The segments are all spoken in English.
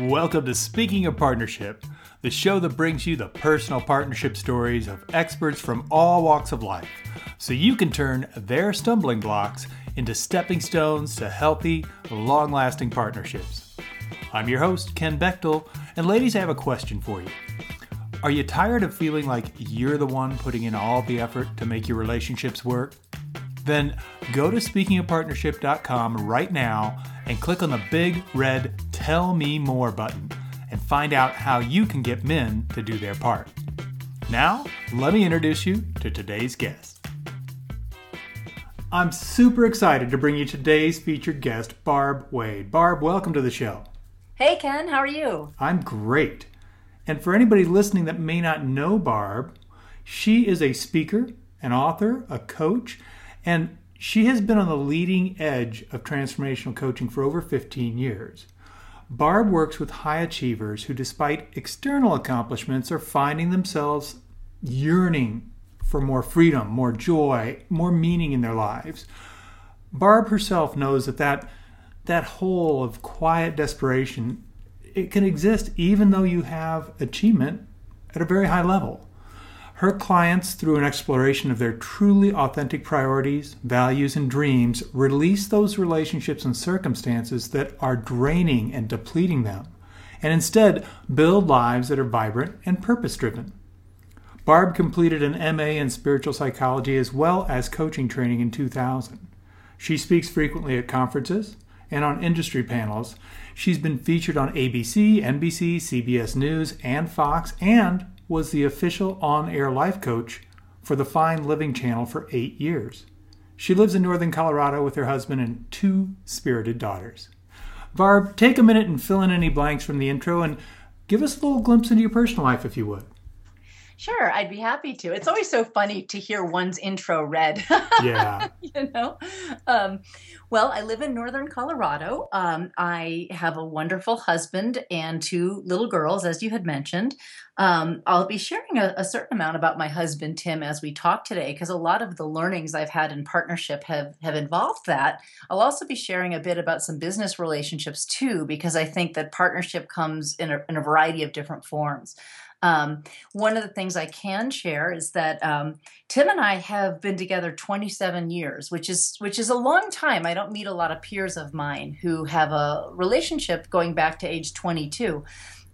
Welcome to Speaking of Partnership, the show that brings you the personal partnership stories of experts from all walks of life, so you can turn their stumbling blocks into stepping stones to healthy, long-lasting partnerships. I'm your host, Ken Bechtel, and ladies, I have a question for you. Are you tired of feeling like you're the one putting in all the effort to make your relationships work? Then go to speakingofpartnership.com right now and click on the big red Tell Me More button and find out how you can get men to do their part. Now, let me introduce you to today's guest. I'm super excited to bring you today's featured guest, Barb Wade. Barb, welcome to the show. Hey, Ken. How are you? I'm great. And for anybody listening that may not know Barb, she is a speaker, an author, a coach, and she has been on the leading edge of transformational coaching for over 15 years. Barb works with high achievers who, despite external accomplishments, are finding themselves yearning for more freedom, more joy, more meaning in their lives. Barb herself knows that hole of quiet desperation, it can exist even though you have achievement at a very high level. Her clients, through an exploration of their truly authentic priorities, values, and dreams, release those relationships and circumstances that are draining and depleting them, and instead build lives that are vibrant and purpose-driven. Barb completed an MA in spiritual psychology as well as coaching training in 2000. She speaks frequently at conferences and on industry panels. She's been featured on ABC, NBC, CBS News, and Fox, and was the official on-air life coach for the Fine Living Channel for 8 years. She lives in Northern Colorado with her husband and two spirited daughters. Barb, take a minute and fill in any blanks from the intro and give us a little glimpse into your personal life, if you would. Sure, I'd be happy to. It's always so funny to hear one's intro read. Yeah. You know? Well, I live in Northern Colorado. I have a wonderful husband and two little girls, as you had mentioned. I'll be sharing a certain amount about my husband, Tim, as we talk today, because a lot of the learnings I've had in partnership have involved that. I'll also be sharing a bit about some business relationships, too, because I think that partnership comes in a variety of different forms. One of the things I can share is that Tim and I have been together 27 years, which is a long time. I don't meet a lot of peers of mine who have a relationship going back to age 22.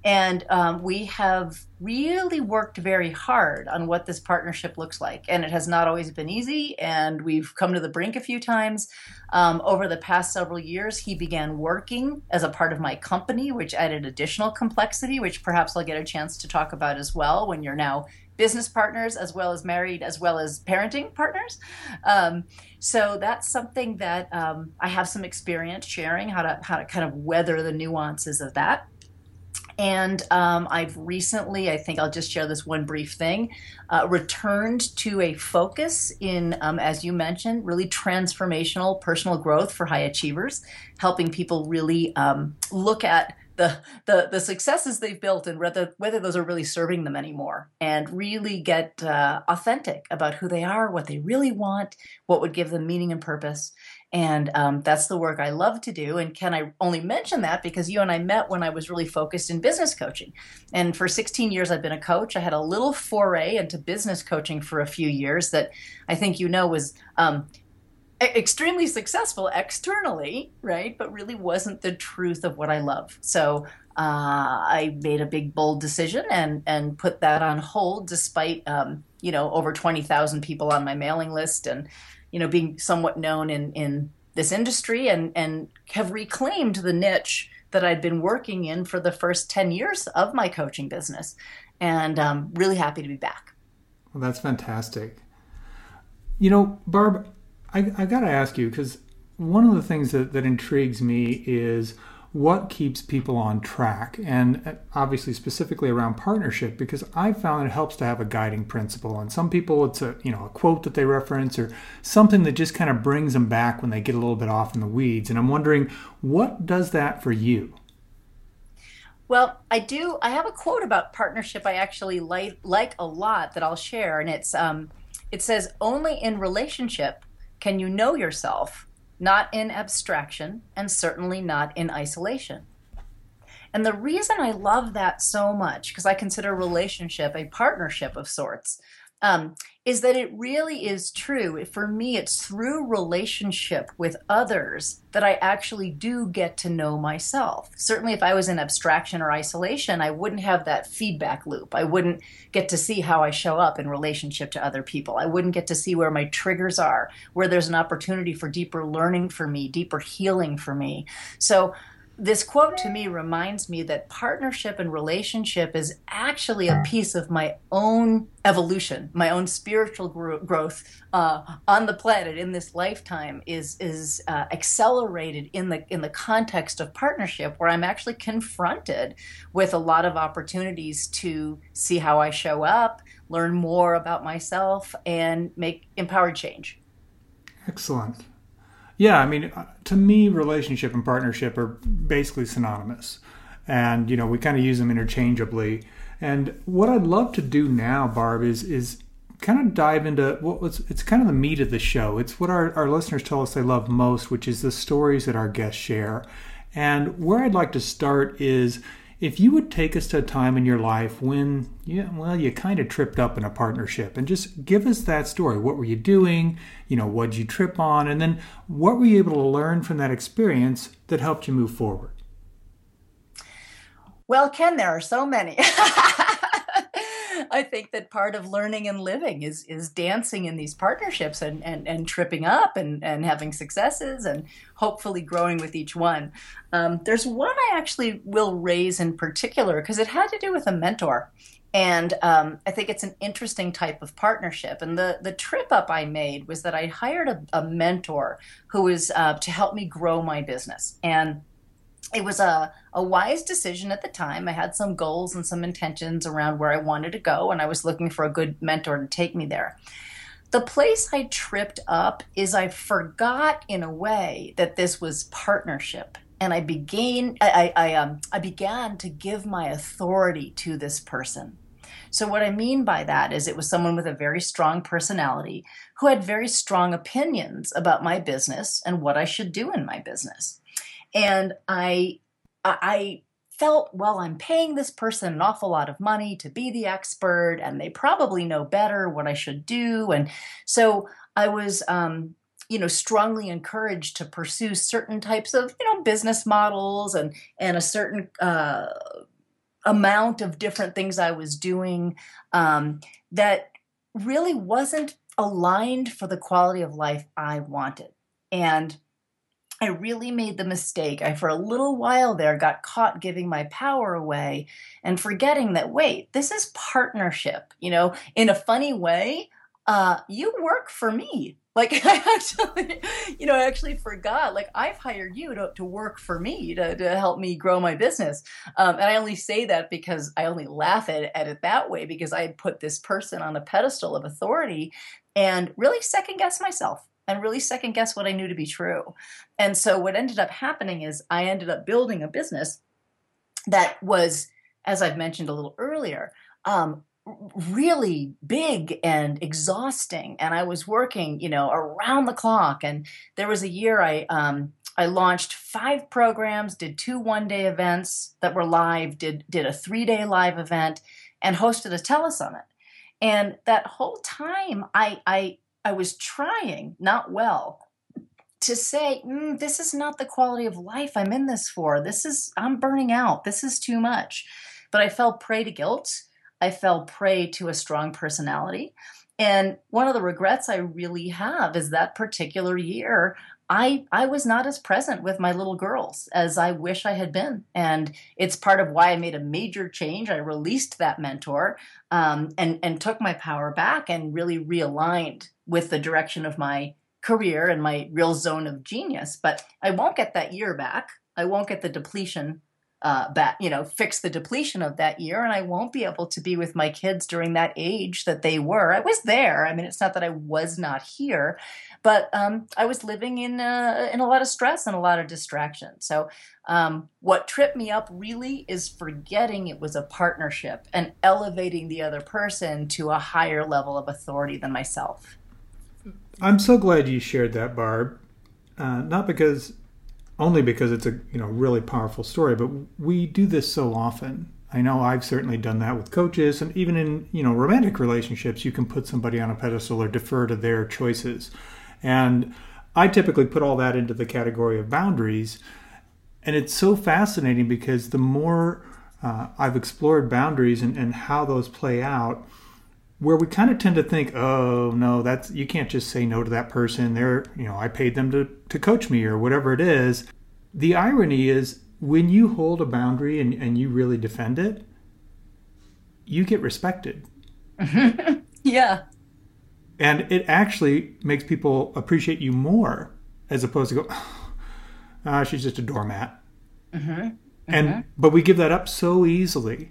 And we have really worked very hard on what this partnership looks like. And it has not always been easy. And we've come to the brink a few times. Over the past several years, he began working as a part of my company, which added additional complexity, which perhaps I'll get a chance to talk about as well when you're now business partners, as well as married, as well as parenting partners. So that's something that I have some experience sharing, how to kind of weather the nuances of that. And I've recently, I think I'll just share this one brief thing, returned to a focus in, as you mentioned, really transformational personal growth for high achievers, helping people really look at the successes they've built and whether those are really serving them anymore, and really get authentic about who they are, what they really want, what would give them meaning and purpose. And that's the work I love to do. And Ken, I only mention that because you and I met when I was really focused in business coaching. And for 16 years, I've been a coach. I had a little foray into business coaching for a few years that I think, you know, was extremely successful externally, right? But really wasn't the truth of what I love. So I made a big, bold decision and put that on hold despite, over 20,000 people on my mailing list and, being somewhat known in this industry, and have reclaimed the niche that I'd been working in for the first 10 years of my coaching business. And I'm really happy to be back. Well, that's fantastic. Barb, I got to ask you, because one of the things that intrigues me is what keeps people on track, and obviously specifically around partnership, because I found it helps to have a guiding principle. And some people, it's a quote that they reference or something that just kind of brings them back when they get a little bit off in the weeds. And I'm wondering, what does that for you? Well, I have a quote about partnership I actually like a lot that I'll share. And it's it says, "Only in relationship can you know yourself, not in abstraction, and certainly not in isolation." And the reason I love that so much, because I consider relationship a partnership of sorts, is that it really is true. For me, it's through relationship with others that I actually do get to know myself. Certainly if I was in abstraction or isolation, I wouldn't have that feedback loop. I wouldn't get to see how I show up in relationship to other people. I wouldn't get to see where my triggers are, where there's an opportunity for deeper learning for me, deeper healing for me. So this quote to me reminds me that partnership and relationship is actually a piece of my own evolution, my own spiritual growth on the planet in this lifetime is accelerated in the context of partnership, where I'm actually confronted with a lot of opportunities to see how I show up, learn more about myself, and make empowered change. Excellent. Yeah, I mean, to me, relationship and partnership are basically synonymous. And, you know, we kind of use them interchangeably. And what I'd love to do now, Barb, is kind of dive into it's kind of the meat of the show. It's what our listeners tell us they love most, which is the stories that our guests share. And where I'd like to start is if you would take us to a time in your life when, you kind of tripped up in a partnership, and just give us that story. What were you doing? What'd you trip on? And then what were you able to learn from that experience that helped you move forward? Well, Ken, there are so many. I think that part of learning and living is dancing in these partnerships and tripping up and having successes and hopefully growing with each one. There's one I actually will raise in particular because it had to do with a mentor. And I think it's an interesting type of partnership. And the trip up I made was that I hired a mentor who was to help me grow my business. And it was a wise decision at the time. I had some goals and some intentions around where I wanted to go, and I was looking for a good mentor to take me there. The place I tripped up is I forgot, in a way, that this was partnership. And I began to give my authority to this person. So what I mean by that is it was someone with a very strong personality who had very strong opinions about my business and what I should do in my business. And I felt, well, I'm paying this person an awful lot of money to be the expert, and they probably know better what I should do. And so I was strongly encouraged to pursue certain types of, business models and a certain amount of different things I was doing that really wasn't aligned for the quality of life I wanted. And I really made the mistake. I, for a little while there, got caught giving my power away and forgetting that, wait, this is partnership. In a funny way, you work for me. Like, I actually forgot, like, I've hired you to work for me, to help me grow my business. And I only say that because I only laugh at it that way, because I had put this person on a pedestal of authority and really second guess myself and really second guess what I knew to be true. And so what ended up happening is I ended up building a business that was, as I've mentioned a little earlier, really big and exhausting. And I was working, around the clock. And there was a year I launched 5 programs, did 2 one-day events that were live, did a 3-day live event, and hosted a telesummit. And that whole time I was trying, not well, to say, this is not the quality of life I'm in this for. I'm burning out. This is too much. But I fell prey to guilt. I fell prey to a strong personality. And one of the regrets I really have is that particular year, I was not as present with my little girls as I wish I had been. And it's part of why I made a major change. I released that mentor and took my power back and really realigned with the direction of my career and my real zone of genius. But I won't get that year back. I won't get the depletion fix the depletion of that year. And I won't be able to be with my kids during that age that they were. I was there. I mean, it's not that I was not here, but I was living in a lot of stress and a lot of distraction. So what tripped me up really is forgetting it was a partnership and elevating the other person to a higher level of authority than myself. I'm so glad you shared that, Barb. Not because only because it's a, you know, really powerful story. But we do this so often. I know I've certainly done that with coaches, and even in, you know, romantic relationships, you can put somebody on a pedestal or defer to their choices. And I typically put all that into the category of boundaries. And it's so fascinating because the more I've explored boundaries and how those play out, where we kind of tend to think, oh, no, that's, you can't just say no to that person. They're, you know, I paid them to coach me or whatever it is. The irony is, when you hold a boundary and you really defend it, you get respected. Yeah. And it actually makes people appreciate you more, as opposed to go, she's just a doormat. But we give that up so easily.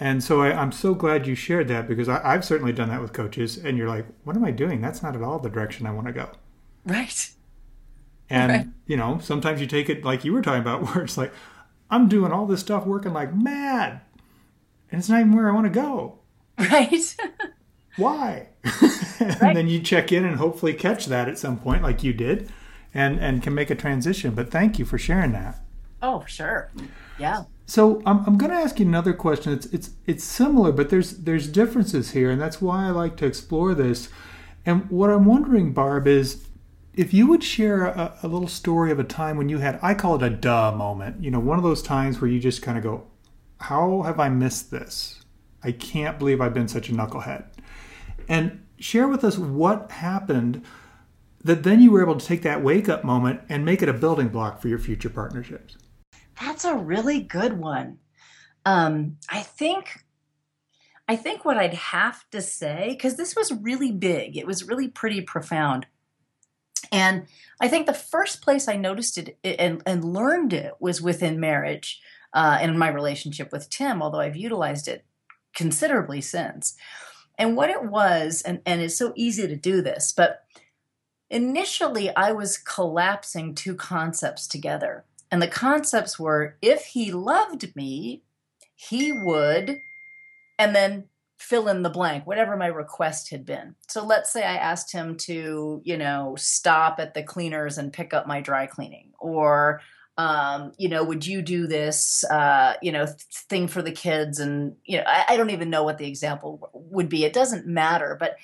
And so I'm so glad you shared that, because I've certainly done that with coaches. And you're like, what am I doing? That's not at all the direction I want to go. Right. And, right. You know, sometimes you take it like you were talking about, where it's like, I'm doing all this stuff, working like mad, and it's not even where I want to go. Right. Why? Right. And then you check in and hopefully catch that at some point, like you did, and can make a transition. But thank you for sharing that. Oh, sure. Yeah. So I'm going to ask you another question. It's similar, but there's differences here, and that's why I like to explore this. And what I'm wondering, Barb, is if you would share a little story of a time when you had, I call it a duh moment, you know, one of those times where you just kind of go, how have I missed this? I can't believe I've been such a knucklehead. And share with us what happened that then you were able to take that wake-up moment and make it a building block for your future partnerships. That's a really good one. I think what I'd have to say, because this was really big, it was really pretty profound. And I think the first place I noticed it and learned it was within marriage and in my relationship with Tim, although I've utilized it considerably since. And what it was, and it's so easy to do this, but initially I was collapsing two concepts together. And the concepts were, if he loved me, he would, and then fill in the blank, whatever my request had been. So let's say I asked him to, you know, stop at the cleaners and pick up my dry cleaning, or, you know, would you do this, you know, thing for the kids? And, you know, I don't even know what the example would be. It doesn't matter. But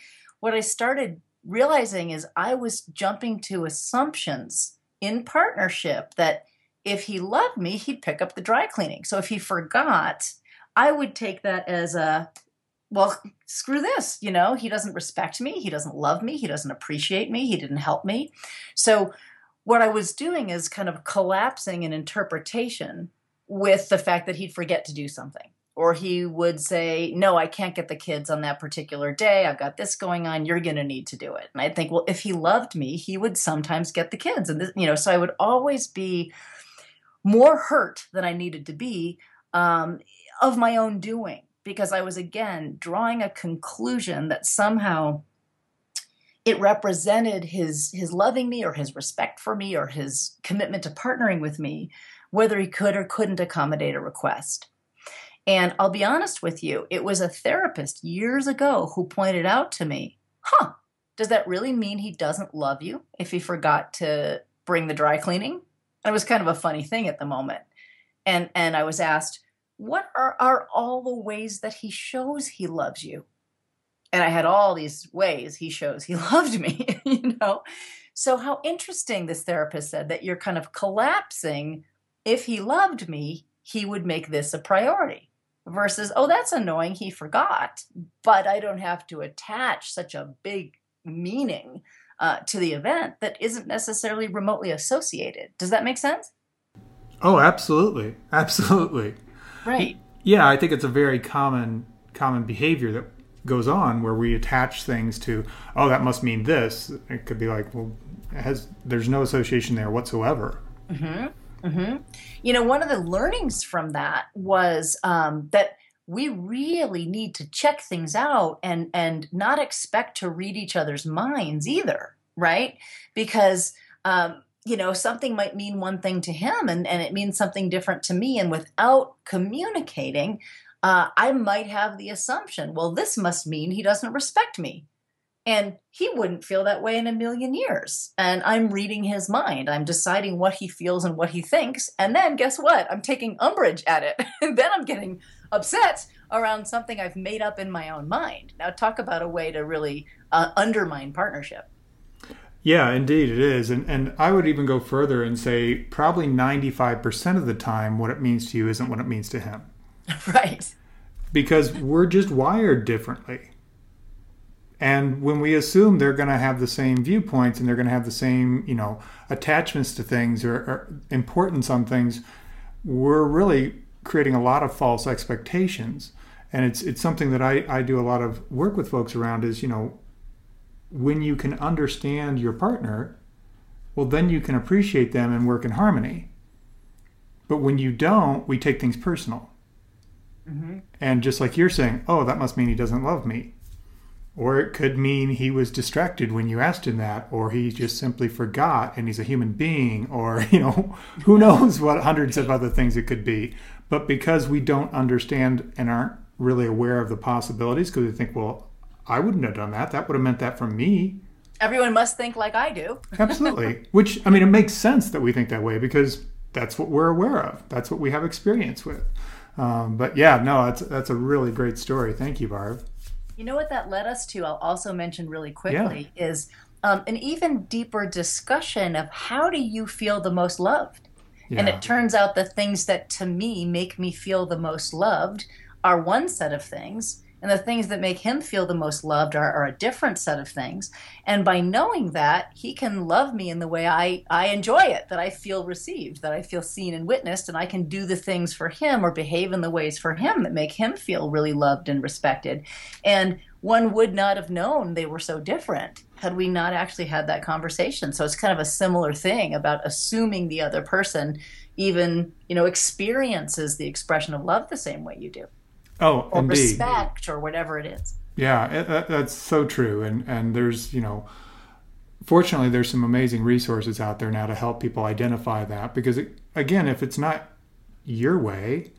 what I started realizing is I was jumping to assumptions in partnership that if he loved me, he'd pick up the dry cleaning. So if he forgot, I would take that as a, well, screw this, you know, he doesn't respect me, he doesn't love me, he doesn't appreciate me, he didn't help me. So what I was doing is kind of collapsing an interpretation with the fact that he'd forget to do something. Or he would say, no, I can't get the kids on that particular day, I've got this going on, you're going to need to do it. And I'd think, well, if he loved me, he would sometimes get the kids. And, this, you know, so I would always be more hurt than I needed to be of my own doing. Because I was, again, drawing a conclusion that somehow it represented his loving me or his respect for me or his commitment to partnering with me, whether he could or couldn't accommodate a request. And I'll be honest with you, it was a therapist years ago who pointed out to me, does that really mean he doesn't love you if he forgot to bring the dry cleaning? And it was kind of a funny thing at the moment. And I was asked, what are all the ways that he shows he loves you? And I had all these ways he shows he loved me, you know? So how interesting, this therapist said, that you're kind of collapsing, if he loved me, he would make this a priority, versus, oh, that's annoying, he forgot, but I don't have to attach such a big meaning to the event that isn't necessarily remotely associated. Does that make sense? Oh, absolutely. Absolutely. Right. Yeah, I think it's a very common behavior that goes on, where we attach things to, oh, that must mean this. It could be like, well, there's no association there whatsoever. Mm-hmm. Mm-hmm. You know, one of the learnings from that was that we really need to check things out and not expect to read each other's minds either, right? Because you know, something might mean one thing to him and it means something different to me. And without communicating, I might have the assumption, well, this must mean he doesn't respect me. And he wouldn't feel that way in a million years. And I'm reading his mind. I'm deciding what he feels and what he thinks. And then guess what? I'm taking umbrage at it. And then I'm getting upset around something I've made up in my own mind. Now talk about a way to really undermine partnership. Yeah, indeed it is. And I would even go further and say probably 95% of the time what it means to you isn't what it means to him. Right. Because we're just wired differently. And when we assume they're going to have the same viewpoints and they're going to have the same, you know, attachments to things or importance on things, we're really creating a lot of false expectations. And it's something that I do a lot of work with folks around is, you know, when you can understand your partner, well, then you can appreciate them and work in harmony. But when you don't, we take things personal. Mm-hmm. And just like you're saying, oh, that must mean he doesn't love me. Or it could mean he was distracted when you asked him that, or he just simply forgot and he's a human being, or, you know, who knows what hundreds of other things it could be. But because we don't understand and aren't really aware of the possibilities, because we think, well, I wouldn't have done that. That would have meant that for me. Everyone must think like I do. Absolutely. Which, I mean, it makes sense that we think that way because that's what we're aware of. That's what we have experience with. But yeah, no, that's a really great story. Thank you, Barb. You know what that led us to, I'll also mention really quickly, is an even deeper discussion of how do you feel the most loved? Yeah. And it turns out the things that to me make me feel the most loved are one set of things, and the things that make him feel the most loved are a different set of things. And by knowing that, he can love me in the way I enjoy it, that I feel received, that I feel seen and witnessed, and I can do the things for him or behave in the ways for him that make him feel really loved and respected. And one would not have known they were so different had we not actually had that conversation. So it's kind of a similar thing about assuming the other person even, you know, experiences the expression of love the same way you do. Oh, or indeed. Respect or whatever it is. Yeah, that's so true. And there's, you know, fortunately, there's some amazing resources out there now to help people identify that. Because, it, again, if it's not your way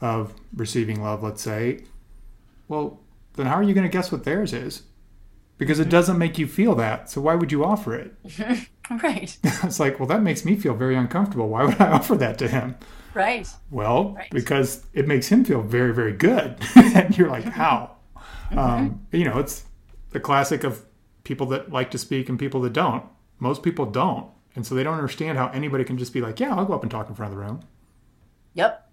of receiving love, let's say, well, then how are you going to guess what theirs is? Because it doesn't make you feel that. So why would you offer it? Right. It's like, well, that makes me feel very uncomfortable. Why would I offer that to him? Right. Well, right. Because it makes him feel very, very good. And you're like, how? Mm-hmm. You know, it's the classic of people that like to speak and people that don't. Most people don't. And so they don't understand how anybody can just be like, yeah, I'll go up and talk in front of the room. Yep.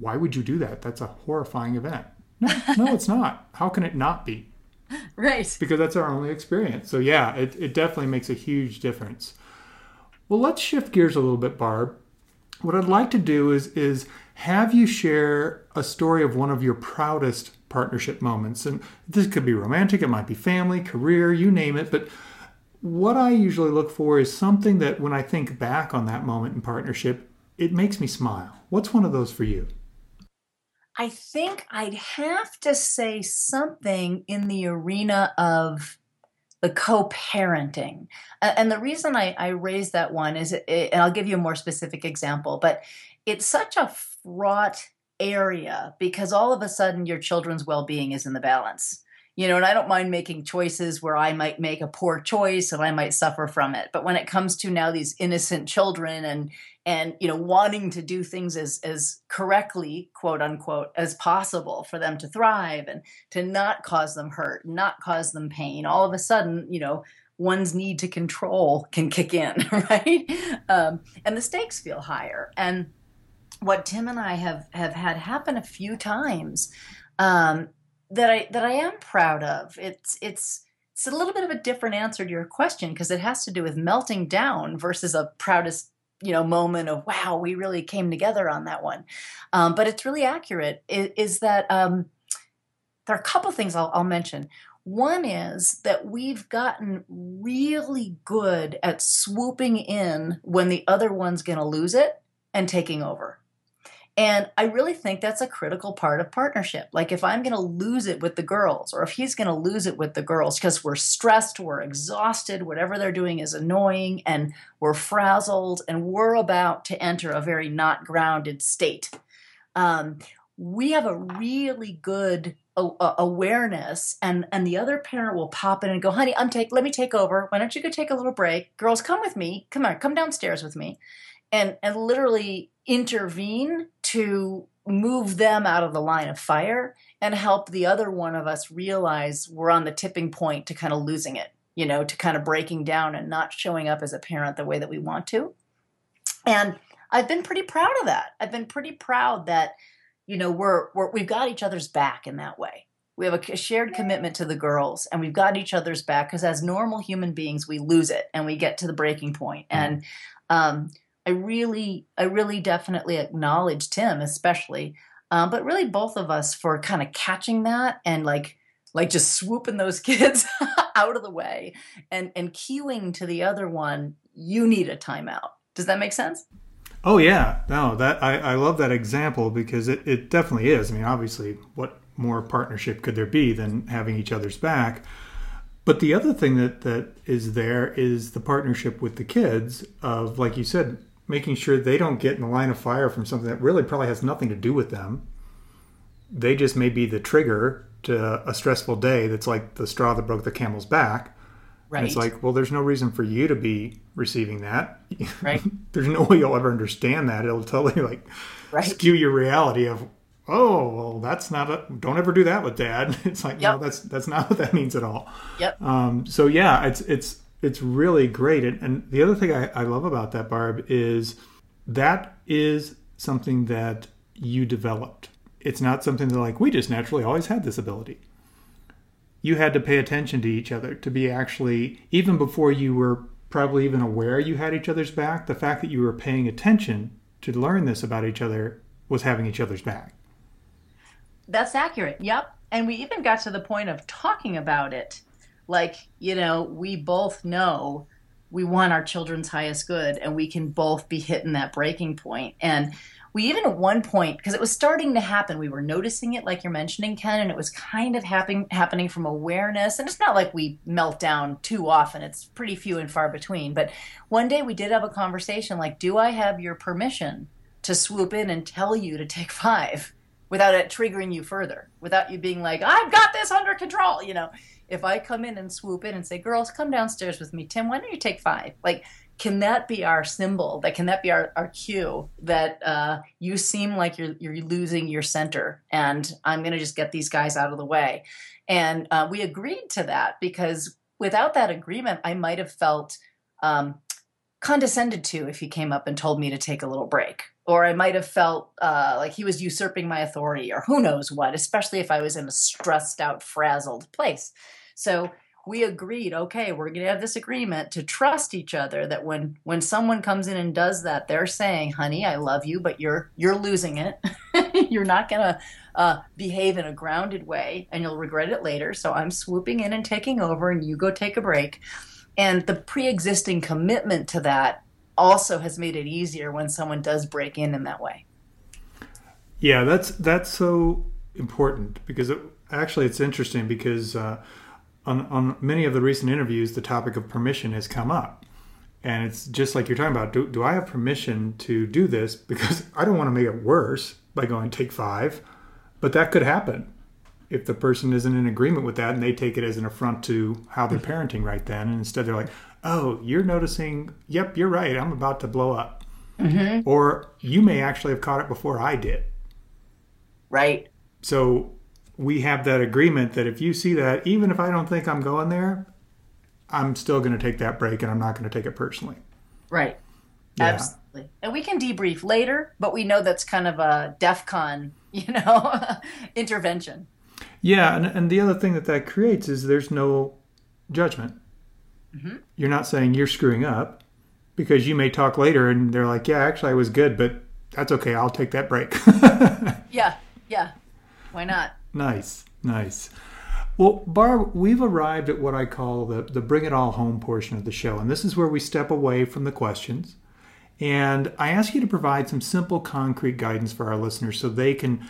Why would you do that? That's a horrifying event. No, it's not. How can it not be? Right. Because that's our only experience. So yeah, it definitely makes a huge difference. Well, let's shift gears a little bit, Barb. What I'd like to do is have you share a story of one of your proudest partnership moments. And this could be romantic, it might be family, career, you name it. But what I usually look for is something that when I think back on that moment in partnership, it makes me smile. What's one of those for you? I think I'd have to say something in the arena of the co-parenting. And the reason I raised that one is, and I'll give you a more specific example, but it's such a fraught area because all of a sudden your children's well-being is in the balance. You know, and I don't mind making choices where I might make a poor choice and I might suffer from it. But when it comes to now these innocent children and you know, wanting to do things as correctly, quote unquote, as possible for them to thrive and to not cause them hurt, not cause them pain, all of a sudden, you know, one's need to control can kick in, right? And the stakes feel higher. And what Tim and I have had happen a few times that I am proud of. It's a little bit of a different answer to your question because it has to do with melting down versus a proudest, you know, moment of, wow, we really came together on that one. But it's really accurate is that there are a couple things I'll mention. One is that we've gotten really good at swooping in when the other one's going to lose it and taking over. And I really think that's a critical part of partnership. Like if I'm going to lose it with the girls or if he's going to lose it with the girls because we're stressed, we're exhausted, whatever they're doing is annoying and we're frazzled and we're about to enter a very not grounded state. We have a really good awareness, and the other parent will pop in and go, honey, let me take over. Why don't you go take a little break? Girls, come with me. Come on, come downstairs with me. And literally intervene to move them out of the line of fire and help the other one of us realize we're on the tipping point to kind of losing it, you know, to kind of breaking down and not showing up as a parent the way that we want to. And I've been pretty proud of that. I've been pretty proud that, you know, we've got each other's back in that way. We have a shared commitment to the girls, and we've got each other's back because as normal human beings, we lose it and we get to the breaking point. And I really definitely acknowledge Tim, especially, but really both of us for kind of catching that and like just swooping those kids out of the way and cueing to the other one, you need a timeout. Does that make sense? Oh yeah, no, that I love that example because it definitely is. I mean, obviously, what more partnership could there be than having each other's back? But the other thing that is there is the partnership with the kids of, like you said, making sure they don't get in the line of fire from something that really probably has nothing to do with them. They just may be the trigger to a stressful day that's like the straw that broke the camel's back. Right. And it's like, well, there's no reason for you to be receiving that. Right. There's no way you'll ever understand that. It'll totally skew your reality of, oh, well, that's not don't ever do that with dad. It's like, no, that's not what that means at all. Yep. So yeah, it's really great. And the other thing I love about that, Barb, is that is something that you developed. It's not something that like, we just naturally always had this ability. You had to pay attention to each other, to be actually, even before you were probably even aware you had each other's back, the fact that you were paying attention to learn this about each other was having each other's back. That's accurate. Yep. And we even got to the point of talking about it. Like, you know, we both know we want our children's highest good and we can both be hitting that breaking point. And we even at one point, because it was starting to happen, we were noticing it, like you're mentioning, Ken, and it was kind of happening from awareness. And it's not like we melt down too often. It's pretty few and far between. But one day we did have a conversation like, do I have your permission to swoop in and tell you to take five without it triggering you further, without you being like, I've got this under control, you know? If I come in and swoop in and say, girls, come downstairs with me. Tim, why don't you take five? Like, can that be our symbol? Can that be our cue that you seem like you're losing your center and I'm going to just get these guys out of the way? And we agreed to that because without that agreement, I might have felt condescended to if he came up and told me to take a little break. Or I might have felt like he was usurping my authority or who knows what, especially if I was in a stressed out, frazzled place. So we agreed, okay, we're going to have this agreement to trust each other that when someone comes in and does that, they're saying, honey, I love you, but you're losing it. You're not going to behave in a grounded way and you'll regret it later. So I'm swooping in and taking over and you go take a break. And the pre-existing commitment to that also has made it easier when someone does break in that way. Yeah, that's so important because it's interesting because on many of the recent interviews, the topic of permission has come up. And it's just like you're talking about, do I have permission to do this? Because I don't want to make it worse by going take five, but that could happen if the person isn't in agreement with that and they take it as an affront to how they're parenting right then. And instead they're like, oh, you're noticing, yep, you're right, I'm about to blow up. Mm-hmm. Or you may actually have caught it before I did. Right. So we have that agreement that if you see that, even if I don't think I'm going there, I'm still going to take that break and I'm not going to take it personally. Right. Yeah. Absolutely. And we can debrief later, but we know that's kind of a DEFCON, you know, intervention. Yeah. And the other thing that creates is there's no judgment. Mm-hmm. You're not saying you're screwing up because you may talk later and they're like, yeah, actually I was good, but that's okay. I'll take that break. Yeah. Yeah. Why not? Nice. Nice. Well, Barb, we've arrived at what I call the bring it all home portion of the show. And this is where we step away from the questions. And I ask you to provide some simple, concrete guidance for our listeners so they can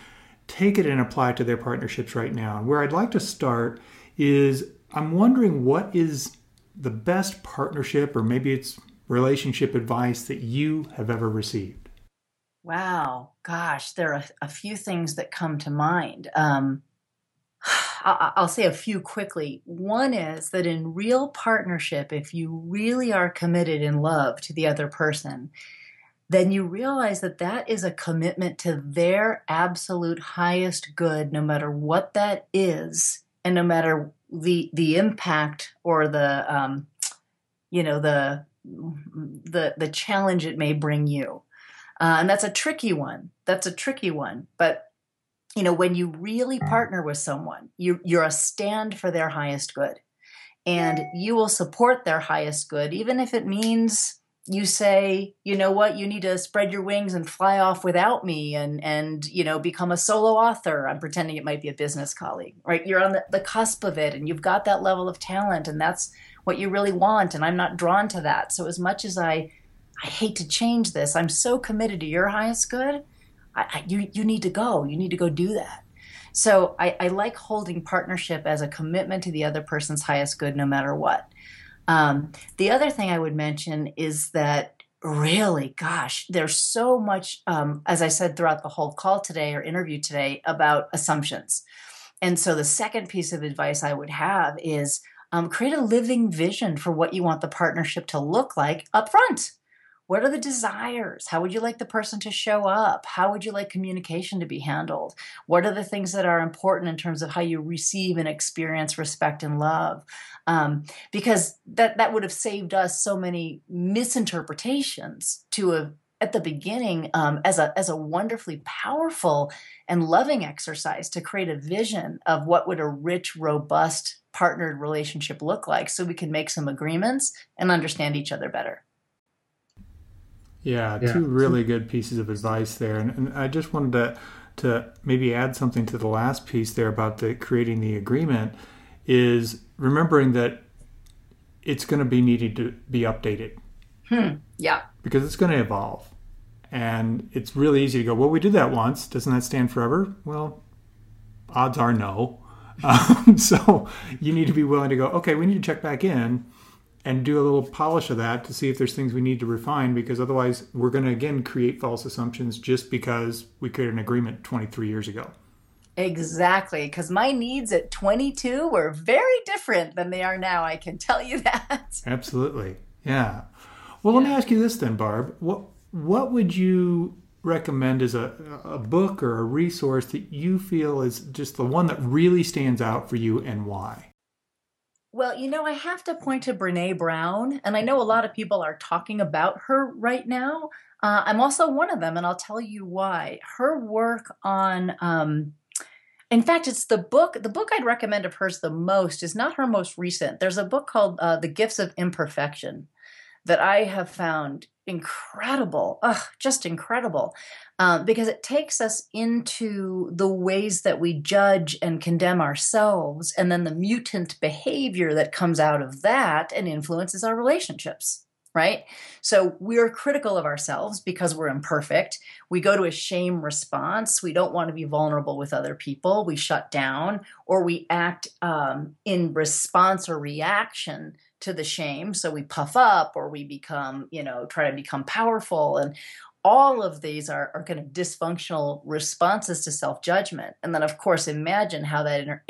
take it and apply it to their partnerships right now. And where I'd like to start is I'm wondering what is the best partnership or maybe it's relationship advice that you have ever received? Wow. Gosh, there are a few things that come to mind. I'll say a few quickly. One is that in real partnership, if you really are committed in love to the other person, then you realize that that is a commitment to their absolute highest good, no matter what that is, and no matter the impact or the challenge it may bring you. And that's a tricky one. But you know, when you really partner with someone, you're a stand for their highest good, and you will support their highest good, even if it means you say, you know what, you need to spread your wings and fly off without me and you know, become a solo author. I'm pretending it might be a business colleague, right? You're on the cusp of it, and you've got that level of talent, and that's what you really want, and I'm not drawn to that. So as much as I hate to change this, I'm so committed to your highest good, you need to go. You need to go do that. So I like holding partnership as a commitment to the other person's highest good, no matter what. The other thing I would mention is that really, gosh, there's so much, as I said throughout the whole call today or interview today, about assumptions. And so the second piece of advice I would have is create a living vision for what you want the partnership to look like up front. What are the desires? How would you like the person to show up? How would you like communication to be handled? What are the things that are important in terms of how you receive and experience respect and love? Because that would have saved us so many misinterpretations to have, at the beginning, as a wonderfully powerful and loving exercise to create a vision of what would a rich, robust, partnered relationship look like, so we can make some agreements and understand each other better. Yeah, two really good pieces of advice there. And I just wanted to maybe add something to the last piece there about the creating the agreement, is remembering that it's going to be needed to be updated. Yeah. Because it's going to evolve. And it's really easy to go, well, we did that once. Doesn't that stand forever? Well, odds are no. So you need to be willing to go, okay, we need to check back in and do a little polish of that to see if there's things we need to refine, because otherwise we're going to, again, create false assumptions just because we created an agreement 23 years ago. Exactly, because my needs at 22 were very different than they are now. I can tell you that. Absolutely, yeah. Well, yeah. Let me ask you this then, Barb. What would you recommend as a book or a resource that you feel is just the one that really stands out for you, and why? Well, you know, I have to point to Brené Brown, and I know a lot of people are talking about her right now. I'm also one of them, and I'll tell you why. Her work on, in fact, it's the book I'd recommend of hers the most is not her most recent. There's a book called The Gifts of Imperfection that I have found incredible, just incredible, because it takes us into the ways that we judge and condemn ourselves, and then the mutant behavior that comes out of that and influences our relationships, right? So we're critical of ourselves because we're imperfect. We go to a shame response. We don't want to be vulnerable with other people. We shut down, or we act in response or reaction to the shame. So we puff up, or we become, you know, try to become powerful. And all of these are kind of dysfunctional responses to self-judgment. And then, of course, imagine how that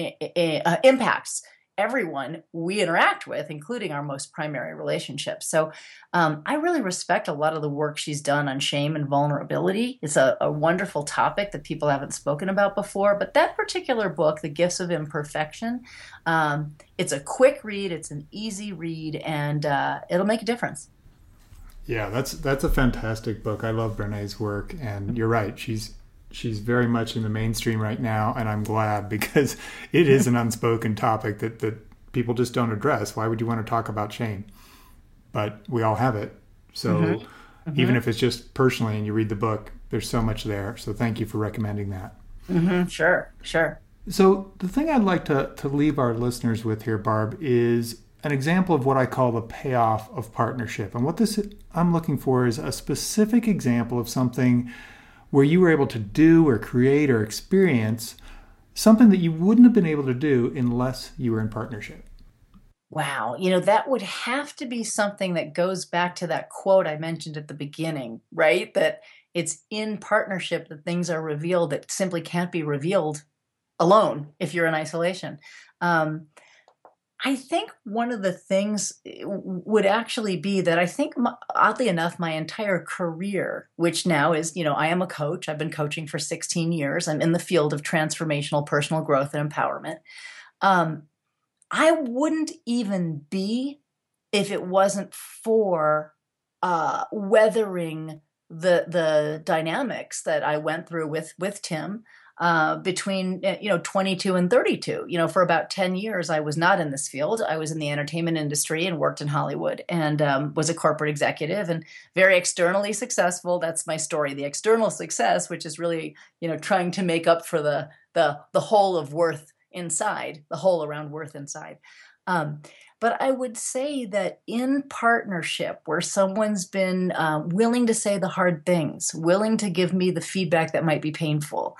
impacts everyone we interact with, including our most primary relationships. So I really respect a lot of the work she's done on shame and vulnerability. It's a wonderful topic that people haven't spoken about before, but that particular book, The Gifts of Imperfection, it's a quick read, it's an easy read, and it'll make a difference. Yeah, that's a fantastic book. I love Brené's work, and you're right, She's very much in the mainstream right now, and I'm glad, because it is an unspoken topic that people just don't address. Why would you want to talk about shame? But we all have it. So even if it's just personally and you read the book, there's so much there. So thank you for recommending that. Sure. So the thing I'd like to leave our listeners with here, Barb, is an example of what I call the payoff of partnership. And what this I'm looking for is a specific example of something where you were able to do or create or experience something that you wouldn't have been able to do unless you were in partnership. Wow. You know, that would have to be something that goes back to that quote I mentioned at the beginning, right? That it's in partnership that things are revealed that simply can't be revealed alone if you're in isolation. I think one of the things would actually be that I think, oddly enough, my entire career, which now is, you know, I am a coach. I've been coaching for 16 years. I'm in the field of transformational personal growth and empowerment. I wouldn't even be if it wasn't for weathering the dynamics that I went through with Tim. Between, 22 and 32, for about 10 years, I was not in this field. I was in the entertainment industry and worked in Hollywood and was a corporate executive and very externally successful. That's my story. The external success, which is really, trying to make up for the hole of worth inside, the hole around worth inside. But I would say that in partnership where someone's been willing to say the hard things, willing to give me the feedback that might be painful,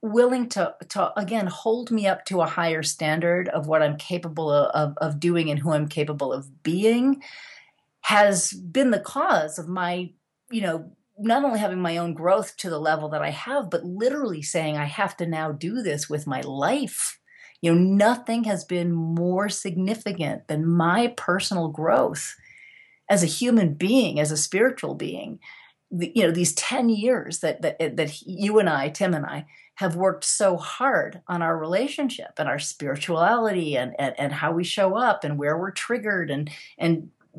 willing to again, hold me up to a higher standard of what I'm capable of doing and who I'm capable of being has been the cause of my, not only having my own growth to the level that I have, but literally saying I have to now do this with my life. Nothing has been more significant than my personal growth as a human being, as a spiritual being. These 10 years that you and I, Tim and I, have worked so hard on our relationship and our spirituality and how we show up and where we're triggered and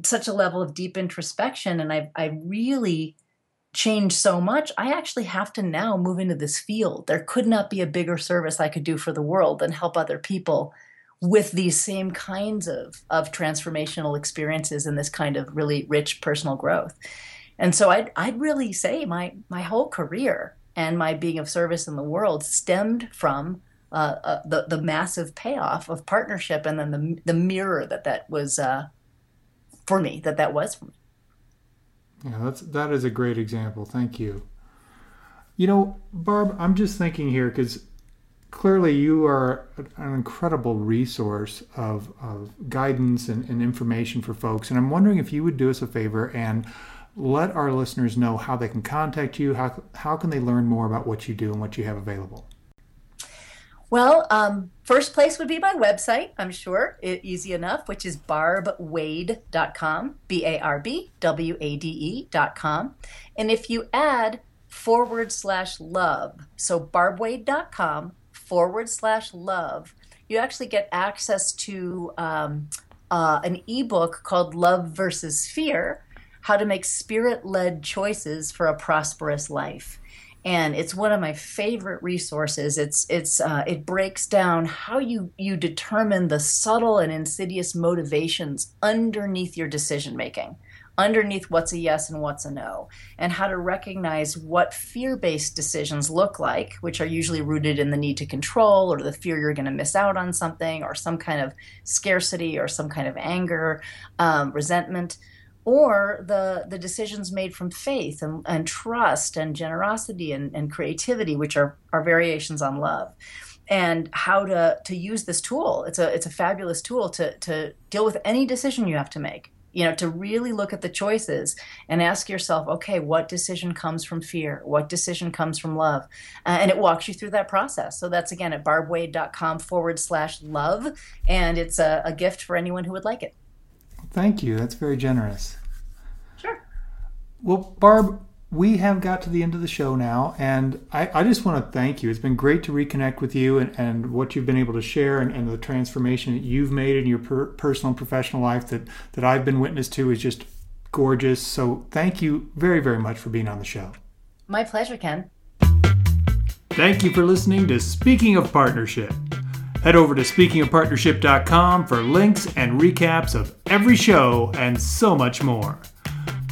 such a level of deep introspection. And I really changed so much, I actually have to now move into this field. There could not be a bigger service I could do for the world than help other people with these same kinds of transformational experiences and this kind of really rich personal growth. And so I'd really say my whole career and my being of service in the world stemmed from the massive payoff of partnership and then the mirror that was for me, that was for me. Yeah, that is a great example. Thank you. Barb, I'm just thinking here because clearly you are an incredible resource of guidance and information for folks. And I'm wondering if you would do us a favor and let our listeners know how they can contact you, how can they learn more about what you do and what you have available? Well, first place would be my website, I'm sure, easy enough, which is barbwade.com, barbwade.com. And if you add /love, so barbwade.com /love, you actually get access to an ebook called Love Versus Fear, How to Make Spirit-Led Choices for a Prosperous Life. And it's one of my favorite resources. It breaks down how you determine the subtle and insidious motivations underneath your decision making, underneath what's a yes and what's a no, and how to recognize what fear-based decisions look like, which are usually rooted in the need to control or the fear you're going to miss out on something or some kind of scarcity or some kind of anger, resentment. Or the decisions made from faith and trust and generosity and creativity, which are variations on love, and how to use this tool. It's a fabulous tool to deal with any decision you have to make, to really look at the choices and ask yourself, okay, what decision comes from fear? What decision comes from love? And it walks you through that process. So that's, again, at barbwade.com /love. And it's a gift for anyone who would like it. Thank you. That's very generous. Sure. Well, Barb, we have got to the end of the show now, and I just want to thank you. It's been great to reconnect with you and what you've been able to share and the transformation that you've made in your personal and professional life that I've been witness to is just gorgeous. So thank you very, very much for being on the show. My pleasure, Ken. Thank you for listening to Speaking of Partnership. Head over to speakingofpartnership.com for links and recaps of every show and so much more.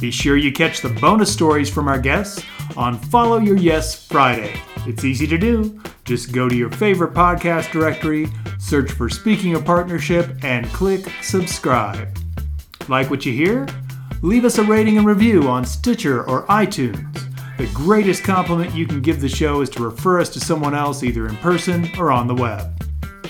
Be sure you catch the bonus stories from our guests on Follow Your Yes Friday. It's easy to do. Just go to your favorite podcast directory, search for Speaking of Partnership, and click subscribe. Like what you hear? Leave us a rating and review on Stitcher or iTunes. The greatest compliment you can give the show is to refer us to someone else either in person or on the web.